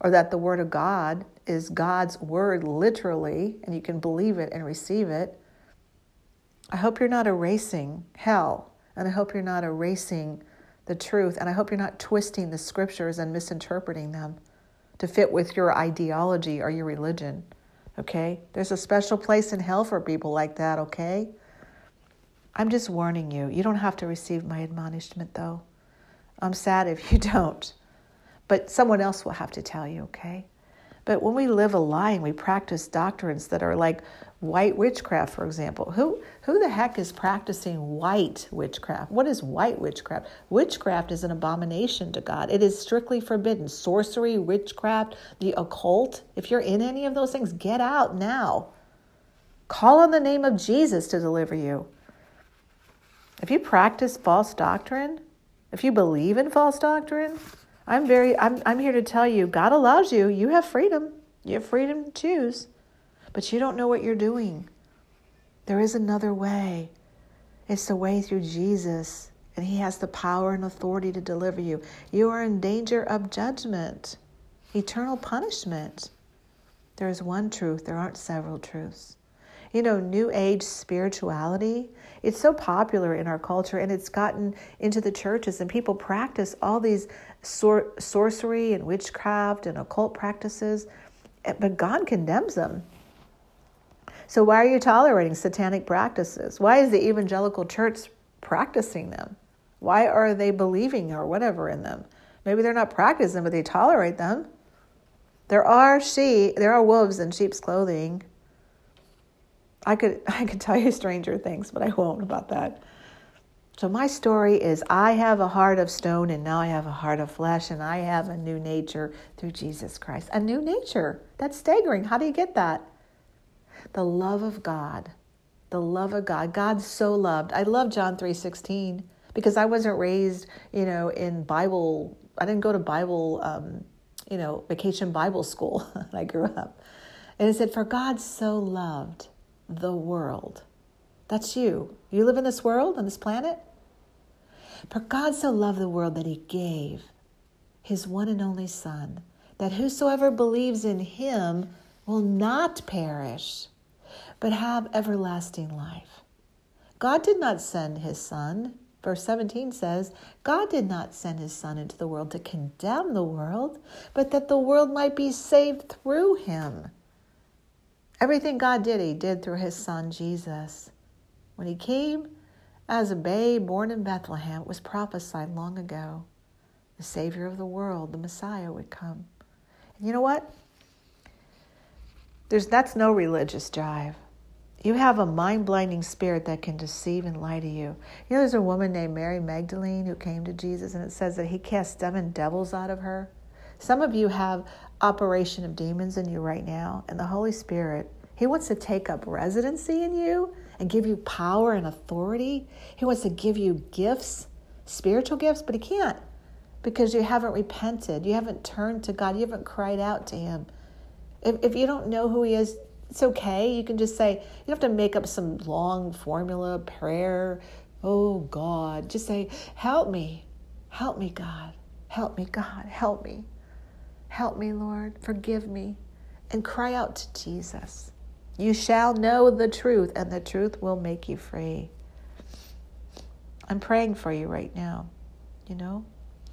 or that the Word of God is God's Word literally, and you can believe it and receive it. I hope you're not erasing hell. And I hope you're not erasing the truth. And I hope you're not twisting the scriptures and misinterpreting them to fit with your ideology or your religion, okay? There's a special place in hell for people like that, okay? I'm just warning you. You don't have to receive my admonishment, though. I'm sad if you don't. But someone else will have to tell you, okay? But when we live a lie and we practice doctrines that are like white witchcraft, for example, who who the heck is practicing white witchcraft? What is white witchcraft? Witchcraft is an abomination to God. It is strictly forbidden. Sorcery, witchcraft, the occult. If you're in any of those things, get out now. Call on the name of Jesus to deliver you. If you practice false doctrine, if you believe in false doctrine, I'm very. I'm. I'm here to tell you, God allows you. You have freedom. You have freedom to choose, but you don't know what you're doing. There is another way. It's the way through Jesus, and he has the power and authority to deliver you. You are in danger of judgment, eternal punishment. There is one truth. There aren't several truths. you know, New Age spirituality. It's so popular in our culture, and it's gotten into the churches, and people practice all these sor- sorcery and witchcraft and occult practices, but God condemns them. So why are you tolerating satanic practices? Why is the evangelical church practicing them? Why are they believing or whatever in them? Maybe they're not practicing them, but they tolerate them. There are she, there are wolves in sheep's clothing. I could I could tell you stranger things, but I won't about that. So my story is, I have a heart of stone, and now I have a heart of flesh, and I have a new nature through Jesus Christ. A new nature. That's staggering. How do you get that? The love of God. The love of God. God so loved. I love John three sixteen because I wasn't raised, you know, in Bible. I didn't go to Bible, um, you know, vacation Bible school when I grew up. And it said, for God so loved the world. That's you. You live in this world, on this planet. For God so loved the world that he gave his one and only Son, that whosoever believes in him will not perish, but have everlasting life. God did not send his Son. Verse seventeen says, God did not send his Son into the world to condemn the world, but that the world might be saved through him. Everything God did, he did through his Son, Jesus. When he came as a babe born in Bethlehem, it was prophesied long ago. The Savior of the world, the Messiah, would come. And you know what? There's, that's no religious jive. You have a mind-blinding spirit that can deceive and lie to you. You know, there's a woman named Mary Magdalene who came to Jesus, and it says that he cast seven devils out of her. Some of you have operation of demons in you right now, and the Holy Spirit, he wants to take up residency in you and give you power and authority. He wants to give you gifts, spiritual gifts, but he can't because you haven't repented. You haven't turned to God. You haven't cried out to him. If, if you don't know who he is, it's okay. You can just say, you don't have to make up some long formula, prayer. Oh, God. Just say, help me. Help me, God. Help me, God. Help me. Help me, Lord. Forgive me. And cry out to Jesus. You shall know the truth, and the truth will make you free. I'm praying for you right now, you know.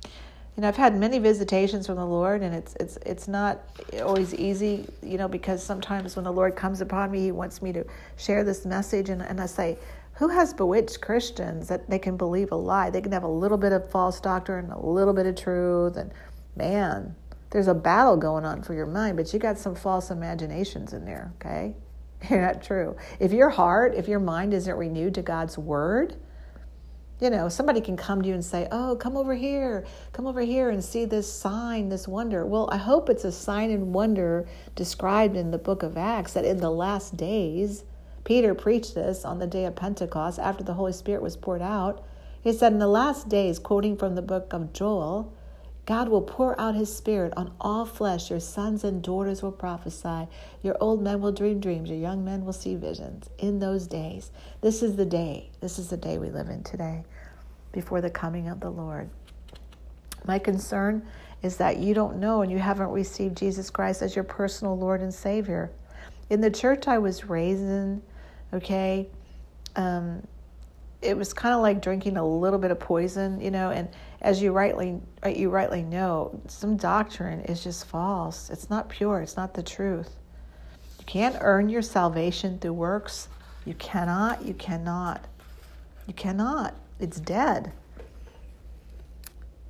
You know, I've had many visitations from the Lord, and it's it's it's not always easy, you know, because sometimes when the Lord comes upon me, he wants me to share this message, and, and I say, who has bewitched Christians that they can believe a lie? They can have a little bit of false doctrine, a little bit of truth, and man, there's a battle going on for your mind, but you got some false imaginations in there, okay? You're not true. If your heart, if your mind isn't renewed to God's word, you know, somebody can come to you and say, oh, come over here, come over here and see this sign, this wonder. Well, I hope it's a sign and wonder described in the book of Acts, that in the last days, Peter preached this on the day of Pentecost after the Holy Spirit was poured out. He said, in the last days, quoting from the book of Joel, God will pour out his Spirit on all flesh. Your sons and daughters will prophesy. Your old men will dream dreams. Your young men will see visions in those days. This is the day. This is the day we live in today, before the coming of the Lord. My concern is that you don't know and you haven't received Jesus Christ as your personal Lord and Savior. In the church I was raised in, okay, um, it was kind of like drinking a little bit of poison, you know, and as you rightly you rightly know, some doctrine is just false. It's not pure. It's not the truth. You can't earn your salvation through works. You cannot. You cannot. You cannot. It's dead.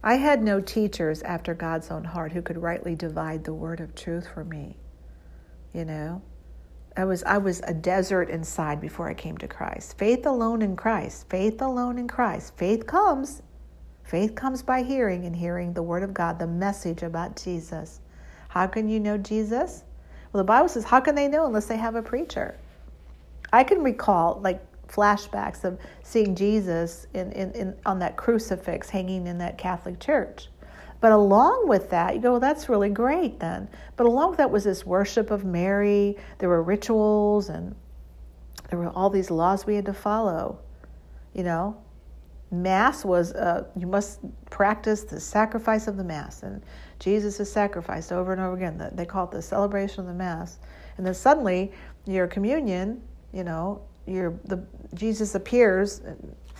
I had no teachers after God's own heart who could rightly divide the word of truth for me, you know. I was I was a desert inside before I came to Christ. Faith alone in Christ. Faith alone in Christ. Faith comes. Faith comes by hearing, and hearing the word of God, the message about Jesus. How can you know Jesus? Well, the Bible says, how can they know unless they have a preacher? I can recall like flashbacks of seeing Jesus in, in, in on that crucifix hanging in that Catholic church. But along with that, you go, well, that's really great then. But along with that was this worship of Mary. There were rituals, and there were all these laws we had to follow. You know, Mass was, uh, you must practice the sacrifice of the Mass. And Jesus is sacrificed over and over again. They call it the celebration of the Mass. And then suddenly, your communion, you know, you're, the Jesus appears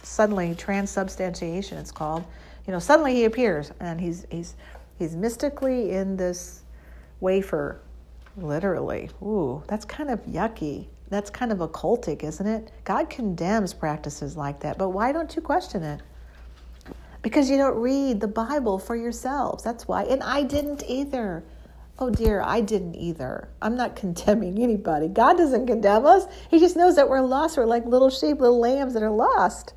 suddenly, transubstantiation it's called. You know, suddenly he appears, and he's he's he's mystically in this wafer, literally. Ooh, that's kind of yucky. That's kind of occultic, isn't it? God condemns practices like that, but why don't you question it? Because you don't read the Bible for yourselves. That's why. And I didn't either. Oh dear, I didn't either. I'm not condemning anybody. God doesn't condemn us. He just knows that we're lost. We're like little sheep, little lambs that are lost.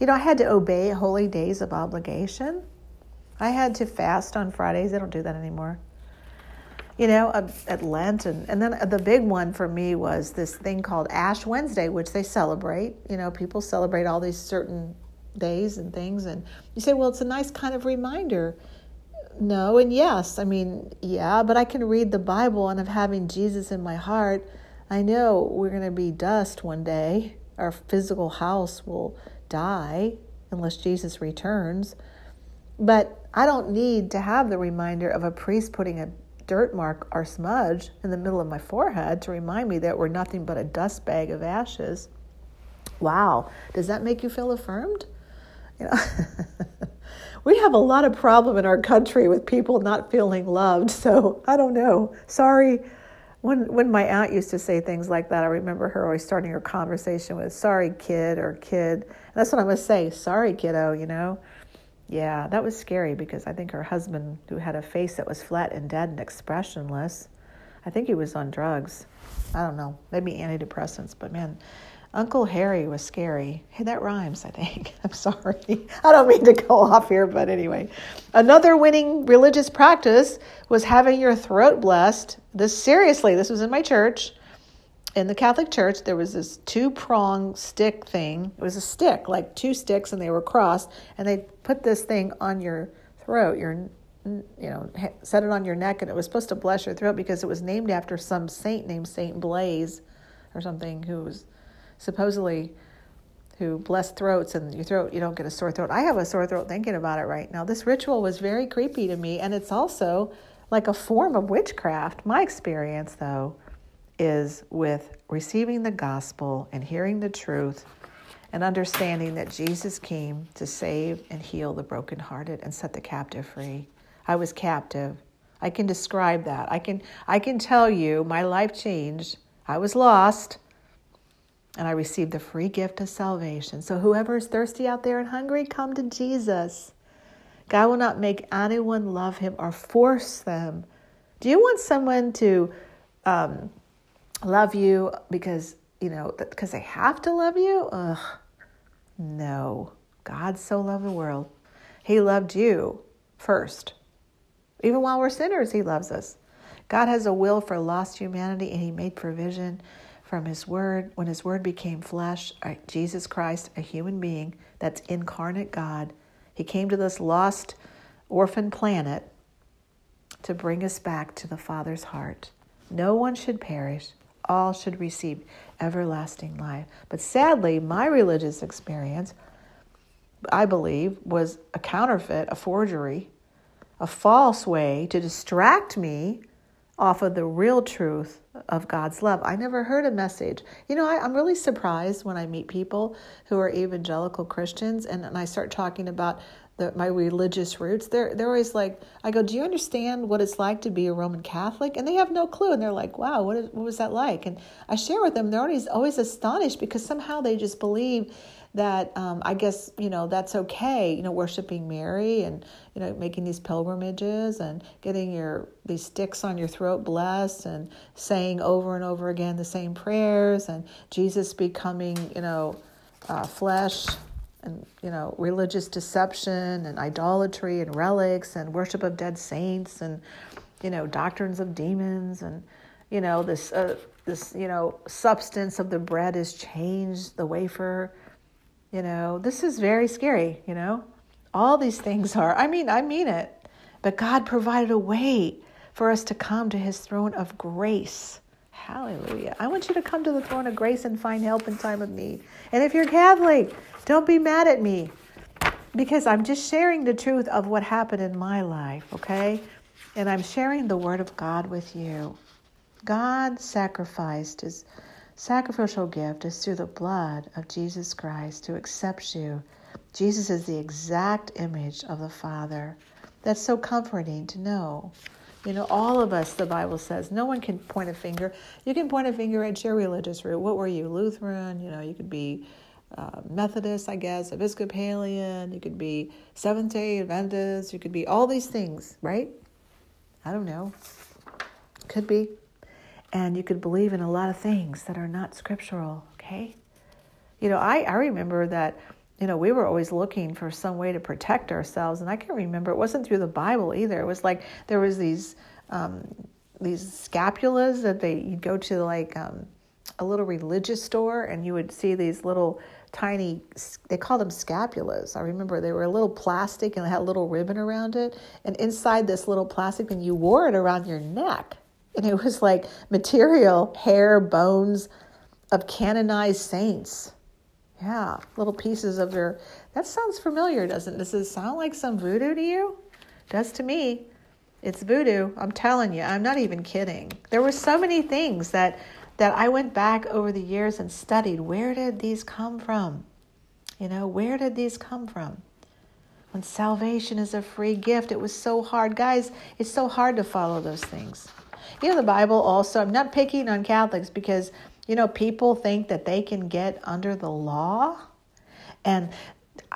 You know, I had to obey holy days of obligation. I had to fast on Fridays. They don't do that anymore. You know, at Lent. And, and then the big one for me was this thing called Ash Wednesday, which they celebrate. You know, people celebrate all these certain days and things. And you say, well, it's a nice kind of reminder. No and yes. I mean, yeah, but I can read the Bible, and of having Jesus in my heart, I know we're going to be dust one day. Our physical house will die unless Jesus returns. But I don't need to have the reminder of a priest putting a dirt mark or smudge in the middle of my forehead to remind me that we're nothing but a dust bag of ashes. Wow. Does that make you feel affirmed? You know, we have a lot of problem in our country with people not feeling loved. So I don't know. Sorry. When when my aunt used to say things like that, I remember her always starting her conversation with, sorry, kid, or kid. And that's what I'm going to say. Sorry, kiddo, you know. Yeah, that was scary, because I think her husband, who had a face that was flat and dead and expressionless, I think he was on drugs. I don't know. Maybe antidepressants. But man, Uncle Harry was scary. Hey, that rhymes, I think. I'm sorry. I don't mean to go off here, but anyway. Another winning religious practice was having your throat blessed. This seriously, this was in my church. In the Catholic Church, there was this two-prong stick thing. It was a stick, like two sticks, and they were crossed, and they put this thing on your throat, your you know, set it on your neck, and it was supposed to bless your throat, because it was named after some saint named Saint Blaise or something, who was supposedly who blessed throats, and your throat, you don't get a sore throat. I have a sore throat thinking about it right now. This ritual was very creepy to me, and it's also like a form of witchcraft. My experience, though, is with receiving the gospel and hearing the truth and understanding that Jesus came to save and heal the brokenhearted and set the captive free. I was captive. I can describe that. I can I can tell you my life changed. I was lost. And I received the free gift of salvation. So whoever is thirsty out there and hungry, come to Jesus. God will not make anyone love him or force them. Do you want someone to um, love you because, you know, because they have to love you? Ugh, no. God so loved the world. He loved you first. Even while we're sinners, he loves us. God has a will for lost humanity, and he made provision from his word, when his word became flesh, Jesus Christ, a human being, that's incarnate God. He came to this lost orphan planet to bring us back to the Father's heart. No one should perish. All should receive everlasting life. But sadly, my religious experience, I believe, was a counterfeit, a forgery, a false way to distract me off of the real truth of God's love. I never heard a message. You know, I, I'm really surprised when I meet people who are evangelical Christians, and, and I start talking about the, my religious roots. They're, they're always like, I go, do you understand what it's like to be a Roman Catholic? And they have no clue. And they're like, wow, what, is, what was that like? And I share with them, they're always, always astonished, because somehow they just believe that, um, I guess, you know, that's okay, you know, worshiping Mary and, you know, making these pilgrimages and getting your these sticks on your throat blessed and saying over and over again the same prayers and Jesus becoming, you know, uh, flesh and, you know, religious deception and idolatry and relics and worship of dead saints and, you know, doctrines of demons and, you know, this, uh, this you know, substance of the bread is changed, the wafer. You know, this is very scary, you know. All these things are. I mean, I mean it. But God provided a way for us to come to his throne of grace. Hallelujah. I want you to come to the throne of grace and find help in time of need. And if you're Catholic, don't be mad at me, because I'm just sharing the truth of what happened in my life, okay? And I'm sharing the word of God with you. God sacrificed his Sacrificial gift is through the blood of Jesus Christ who accepts you. Jesus is the exact image of the Father. That's so comforting to know. You know, all of us, the Bible says, no one can point a finger. You can point a finger at your religious root. What were you, Lutheran? You know, you could be uh, Methodist, I guess, Episcopalian. You could be Seventh-day Adventist. You could be all these things, right? I don't know. Could be. And you could believe in a lot of things that are not scriptural, okay? You know, I, I remember that, you know, we were always looking for some way to protect ourselves. And I can remember, it wasn't through the Bible either. It was like there was these um, these scapulas that they you'd go to like um, a little religious store and you would see these little tiny, they called them scapulas. I remember they were a little plastic and they had a little ribbon around it. And inside this little plastic thing, you wore it around your neck. And it was like material, hair, bones of canonized saints. Yeah, little pieces of their... That sounds familiar, doesn't it? Does it sound like some voodoo to you? It does to me. It's voodoo. I'm telling you. I'm not even kidding. There were so many things that, that I went back over the years and studied. Where did these come from? You know, where did these come from? When salvation is a free gift, it was so hard. Guys, it's so hard to follow those things. You know, the Bible also, I'm not picking on Catholics because, you know, people think that they can get under the law. And,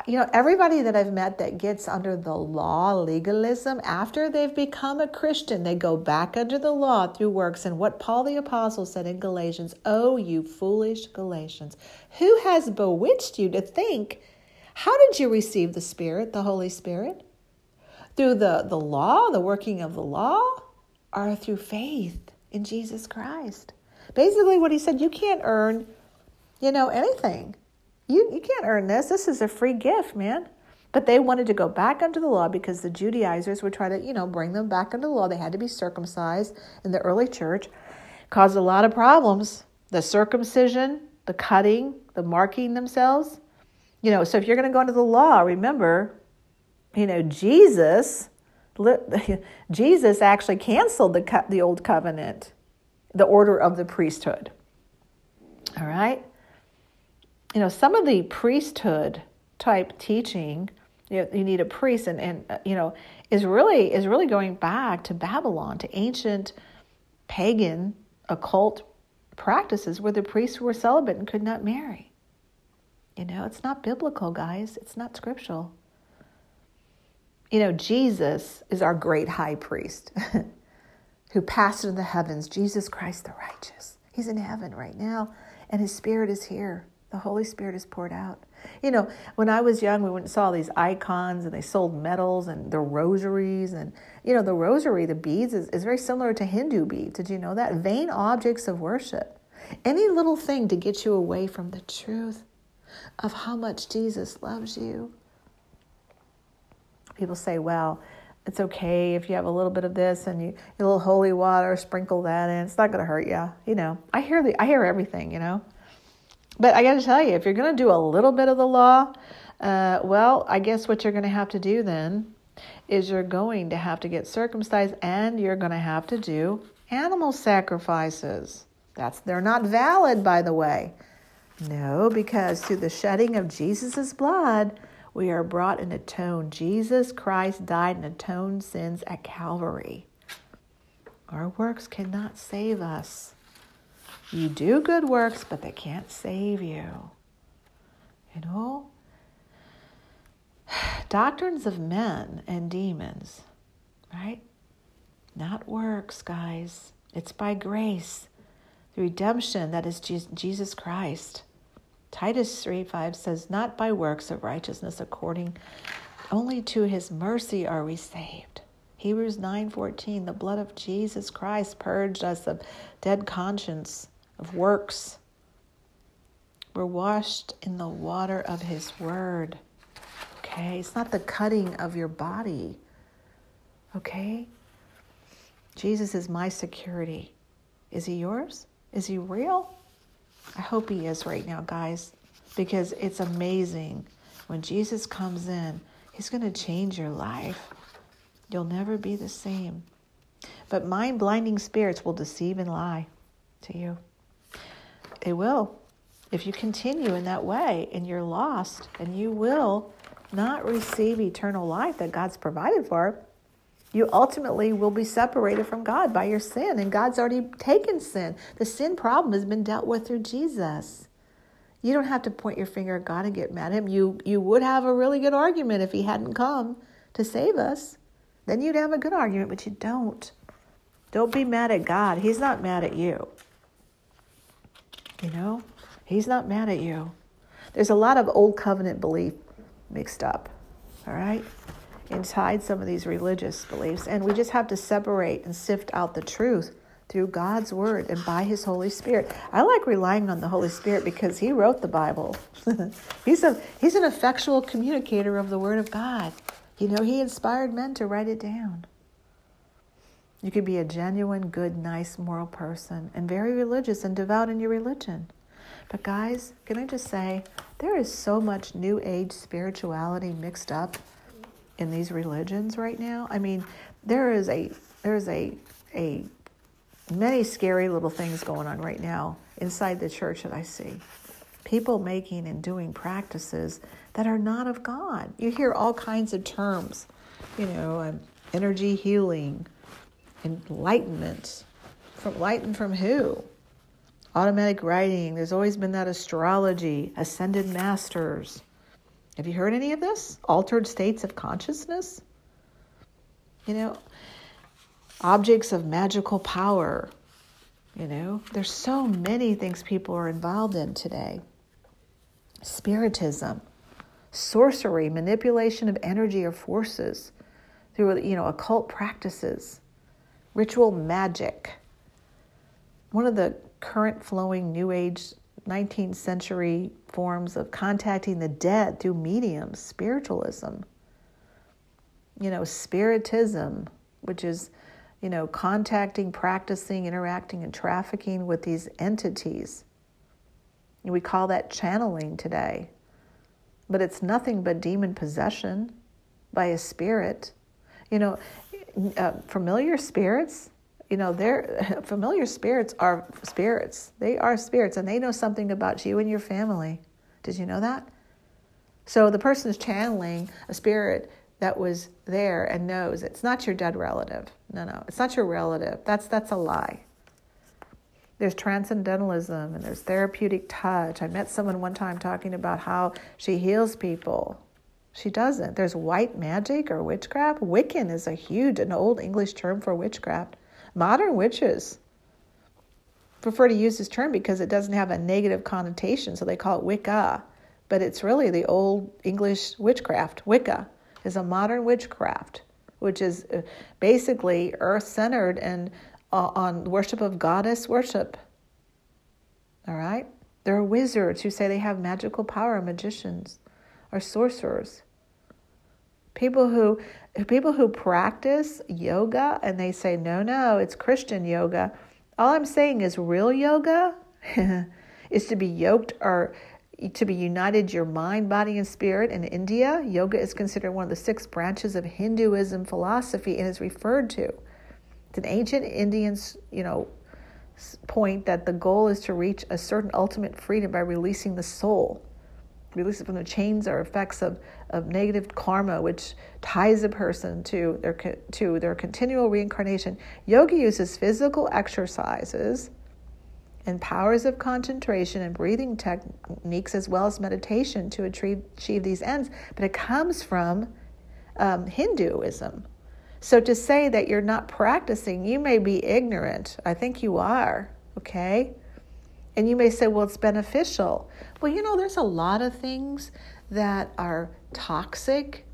you know, everybody that I've met that gets under the law, legalism, after they've become a Christian, they go back under the law through works. And what Paul the Apostle said in Galatians, oh, you foolish Galatians, who has bewitched you to think, how did you receive the Spirit, the Holy Spirit? Through the, the law, the working of the law? Are through faith in Jesus Christ. Basically what he said, you can't earn, you know, anything. You you can't earn this. This is a free gift, man. But they wanted to go back under the law because the Judaizers would try to, you know, bring them back under the law. They had to be circumcised in the early church. Caused a lot of problems. The circumcision, the cutting, the marking themselves. You know, so if you're going to go under the law, remember, you know, Jesus... Jesus actually canceled the co- the old covenant, the order of the priesthood. All right? You know, some of the priesthood type teaching, you know, you need a priest, and, and uh, you know, is really is really going back to Babylon, to ancient pagan occult practices where the priests were celibate and could not marry. You know, it's not biblical, guys. It's not scriptural. You know, Jesus is our great high priest who passed into the heavens, Jesus Christ the righteous. He's in heaven right now, and his spirit is here. The Holy Spirit is poured out. You know, when I was young, we went and saw these icons, and they sold medals and their rosaries. And, you know, the rosary, the beads, is, is very similar to Hindu beads. Did you know that? Vain objects of worship. Any little thing to get you away from the truth of how much Jesus loves you. People say, well, it's okay if you have a little bit of this and you a little holy water, sprinkle that in. It's not going to hurt you. You know, I hear the I hear everything, you know. But I got to tell you, if you're going to do a little bit of the law, uh, well, I guess what you're going to have to do then is you're going to have to get circumcised and you're going to have to do animal sacrifices. That's they're not valid, by the way. No, because through the shedding of Jesus' blood, we are brought and atoned. Jesus Christ died and atoned sins at Calvary. Our works cannot save us. You do good works, but they can't save you. You know? Doctrines of men and demons, right? Not works, guys. It's by grace. The redemption that is Jesus Christ. Titus three five says, not by works of righteousness according only to his mercy are we saved. Hebrews nine fourteen, the blood of Jesus Christ purged us of dead conscience, of works. We're washed in the water of his word. Okay, it's not the cutting of your body. Okay? Jesus is my security. Is he yours? Is he real? I hope he is right now, guys, because it's amazing. When Jesus comes in, he's going to change your life. You'll never be the same. But mind-blinding spirits will deceive and lie to you. It will. If you continue in that way and you're lost, and you will not receive eternal life that God's provided for, you ultimately will be separated from God by your sin. And God's already taken sin. The sin problem has been dealt with through Jesus. You don't have to point your finger at God and get mad at him. You you would have a really good argument if he hadn't come to save us. Then you'd have a good argument, but you don't. Don't be mad at God. He's not mad at you. You know, he's not mad at you. There's a lot of old covenant belief mixed up, all right, inside some of these religious beliefs. And we just have to separate and sift out the truth through God's word and by his Holy Spirit. I like relying on the Holy Spirit because he wrote the Bible. He's a he's an effectual communicator of the word of God. You know, he inspired men to write it down. You could be a genuine, good, nice, moral person and very religious and devout in your religion. But guys, can I just say, there is so much New Age spirituality mixed up in these religions right now. I mean, there is a there is a a many scary little things going on right now inside the church that I see. People making and doing practices that are not of God. You hear all kinds of terms, you know, um, energy healing, enlightenment. From enlightened from who? Automatic writing. There's always been that astrology, ascended masters. Have you heard any of this? Altered states of consciousness? You know, objects of magical power. You know, there's so many things people are involved in today. Spiritism, sorcery, manipulation of energy or forces through, you know, occult practices, ritual magic. One of the current flowing New Age nineteenth century forms of contacting the dead through mediums, spiritualism, you know, spiritism, which is, you know, contacting, practicing, interacting, and trafficking with these entities. And we call that channeling today. But it's nothing but demon possession by a spirit. You know, uh, familiar spirits, you know, they're familiar spirits are spirits. They are spirits, and they know something about you and your family. Did you know that? So the person is channeling a spirit that was there and knows it's not your dead relative. No, no, it's not your relative. That's that's a lie. There's transcendentalism and there's therapeutic touch. I met someone one time talking about how she heals people. She doesn't. There's white magic or witchcraft. Wiccan is a huge, an old English term for witchcraft. Modern witches prefer to use this term because it doesn't have a negative connotation, so they call it Wicca. But it's really the old English witchcraft, Wicca. Is a modern witchcraft, which is basically earth-centered and uh, on worship of goddess worship. All right? There are wizards who say they have magical power, magicians or sorcerers. People who people who practice yoga and they say, no, no, it's Christian yoga. All I'm saying is real yoga is to be yoked or to be united your mind, body, and spirit. In India, yoga is considered one of the six branches of Hinduism philosophy and is referred to. It's an ancient Indian, you know, point that the goal is to reach a certain ultimate freedom by releasing the soul. Release it from the chains or effects of, of negative karma, which ties a person to their to their continual reincarnation. Yoga uses physical exercises and powers of concentration and breathing techniques as well as meditation to achieve, achieve these ends. But it comes from um, Hinduism. So to say that you're not practicing, you may be ignorant. I think you are, okay? And you may say, well, it's beneficial. Well, you know, there's a lot of things that are toxic,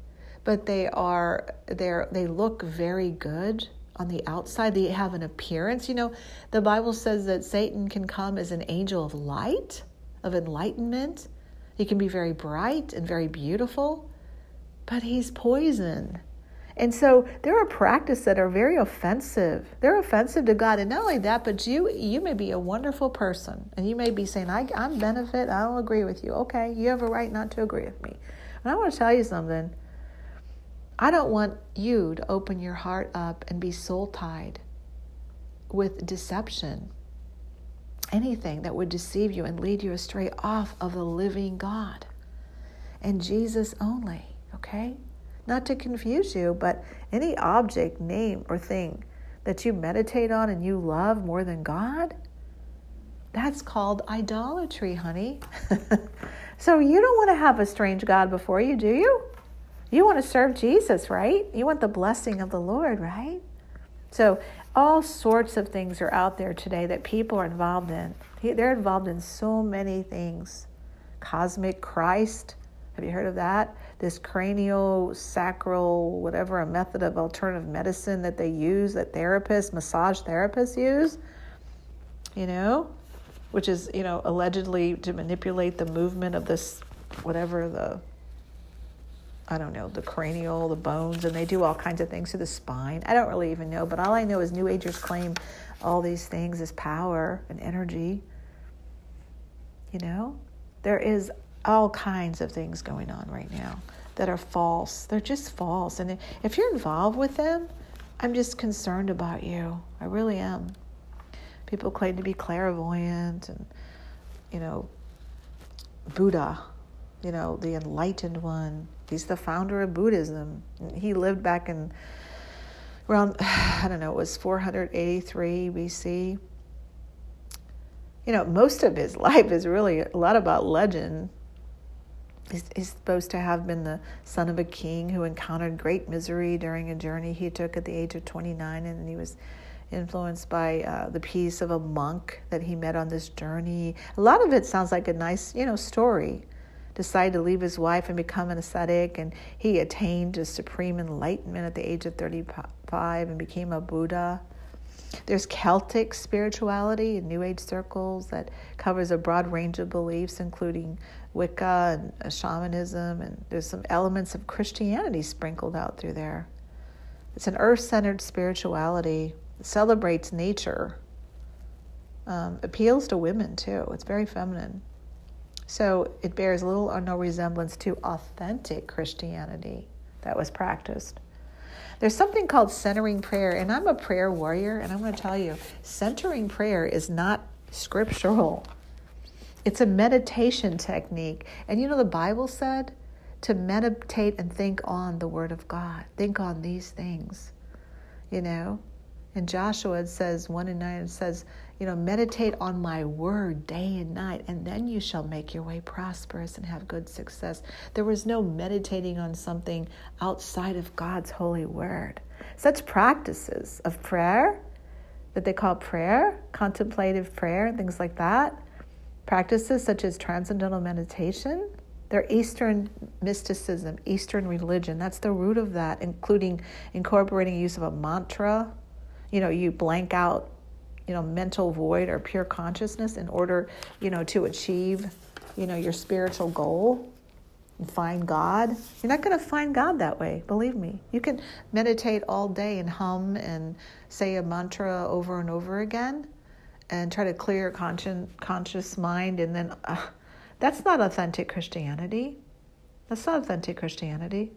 but they are they're they look very good. On the outside, they have an appearance. You know, the Bible says that Satan can come as an angel of light, of enlightenment. He can be very bright and very beautiful, but he's poison. And so there are practices that are very offensive. They're offensive to God. And not only that, but you you may be a wonderful person. And you may be saying, I, I'm benefit. I don't agree with you. Okay, you have a right not to agree with me. And I want to tell you something. I don't want you to open your heart up and be soul-tied with deception. anything that would deceive you and lead you astray off of the living God. And Jesus only, okay? Not to confuse you, but any object, name, or thing that you meditate on and you love more than God, that's called idolatry, honey. So you don't want to have a strange God before you, do you? You want to serve Jesus, right? You want the blessing of the Lord, right? So all sorts of things are out there today that people are involved in. They're involved in so many things. Cosmic Christ, have you heard of that? This craniosacral, whatever, a method of alternative medicine that they use, that therapists, massage therapists use, you know, which is, you know, allegedly to manipulate the movement of this, whatever, the, I don't know, the cranial, the bones, and they do all kinds of things to the spine. I don't really even know, but all I know is New Agers claim all these things as power and energy. You know, there is all kinds of things going on right now that are false. They're just false. And if you're involved with them, I'm just concerned about you. I really am. People claim to be clairvoyant and, you know, Buddha, you know, the enlightened one. He's the founder of Buddhism. He lived back in around, I don't know, it was four eighty-three B C. You know, most of his life is really a lot about legend. He's, he's supposed to have been the son of a king who encountered great misery during a journey he took at the age of twenty-nine, and he was influenced by uh, the peace of a monk that he met on this journey. A lot of it sounds like a nice, you know, story. Decided to leave his wife and become an ascetic, and he attained to supreme enlightenment at the age of thirty-five and became a Buddha. There's Celtic spirituality in New Age circles that covers a broad range of beliefs, including Wicca and shamanism, and there's some elements of Christianity sprinkled out through there. It's an earth-centered spirituality. It celebrates nature. Um, appeals to women, too. It's very feminine. So it bears little or no resemblance to authentic Christianity that was practiced. There's something called centering prayer, and I'm a prayer warrior, and I'm going to tell you, centering prayer is not scriptural. It's a meditation technique. And you know the Bible said to meditate and think on the Word of God. Think on these things, you know. And Joshua, it says, one and nine, it says, you know, meditate on my word day and night, and then you shall make your way prosperous and have good success. There was no meditating on something outside of God's holy word. Such practices of prayer that they call prayer, contemplative prayer, and things like that, practices such as transcendental meditation, they're Eastern mysticism, Eastern religion. That's the root of that, including incorporating use of a mantra. You know, you blank out, you know, mental void or pure consciousness in order, you know, to achieve, you know, your spiritual goal and find God. You're not going to find God that way, believe me. You can meditate all day and hum and say a mantra over and over again and try to clear your conscious, conscious mind. And then uh, that's not authentic Christianity. That's not authentic Christianity.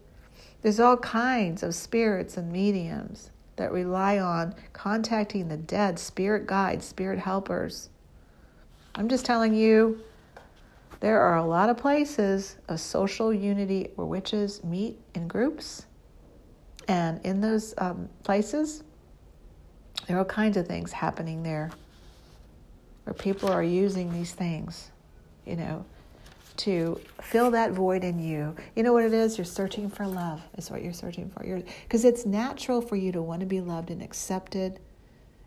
There's all kinds of spirits and mediums that rely on contacting the dead, spirit guides, spirit helpers. I'm just telling you, there are a lot of places of social unity where witches meet in groups. And in those um, places, there are all kinds of things happening there where people are using these things, you know, to fill that void in you. You know what it is? You're searching for love. It's what you're searching for. You're, because it's natural for you to want to be loved and accepted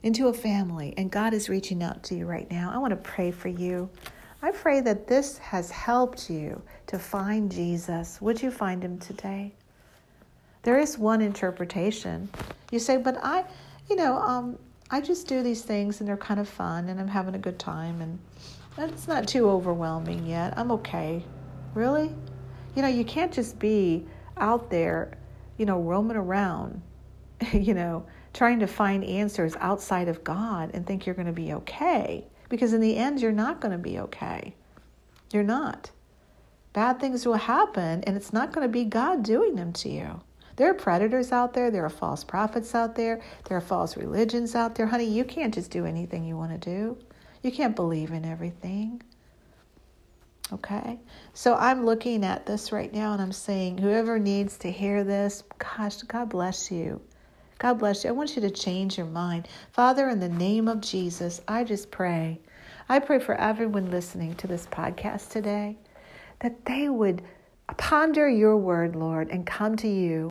into a family. And God is reaching out to you right now. I want to pray for you. I pray that this has helped you to find Jesus. Would you find him today? There is one interpretation. You say, but I, you know, um, I just do these things and they're kind of fun and I'm having a good time and that's not too overwhelming yet. I'm okay. Really? You know, you can't just be out there, you know, roaming around, you know, trying to find answers outside of God and think you're going to be okay. Because in the end, you're not going to be okay. You're not. Bad things will happen, and it's not going to be God doing them to you. There are predators out there. There are false prophets out there. There are false religions out there. Honey, you can't just do anything you want to do. You can't believe in everything. Okay? So I'm looking at this right now and I'm saying, whoever needs to hear this, gosh, God bless you. God bless you. I want you to change your mind. Father, in the name of Jesus, I just pray. I pray for everyone listening to this podcast today that they would ponder your word, Lord, and come to you.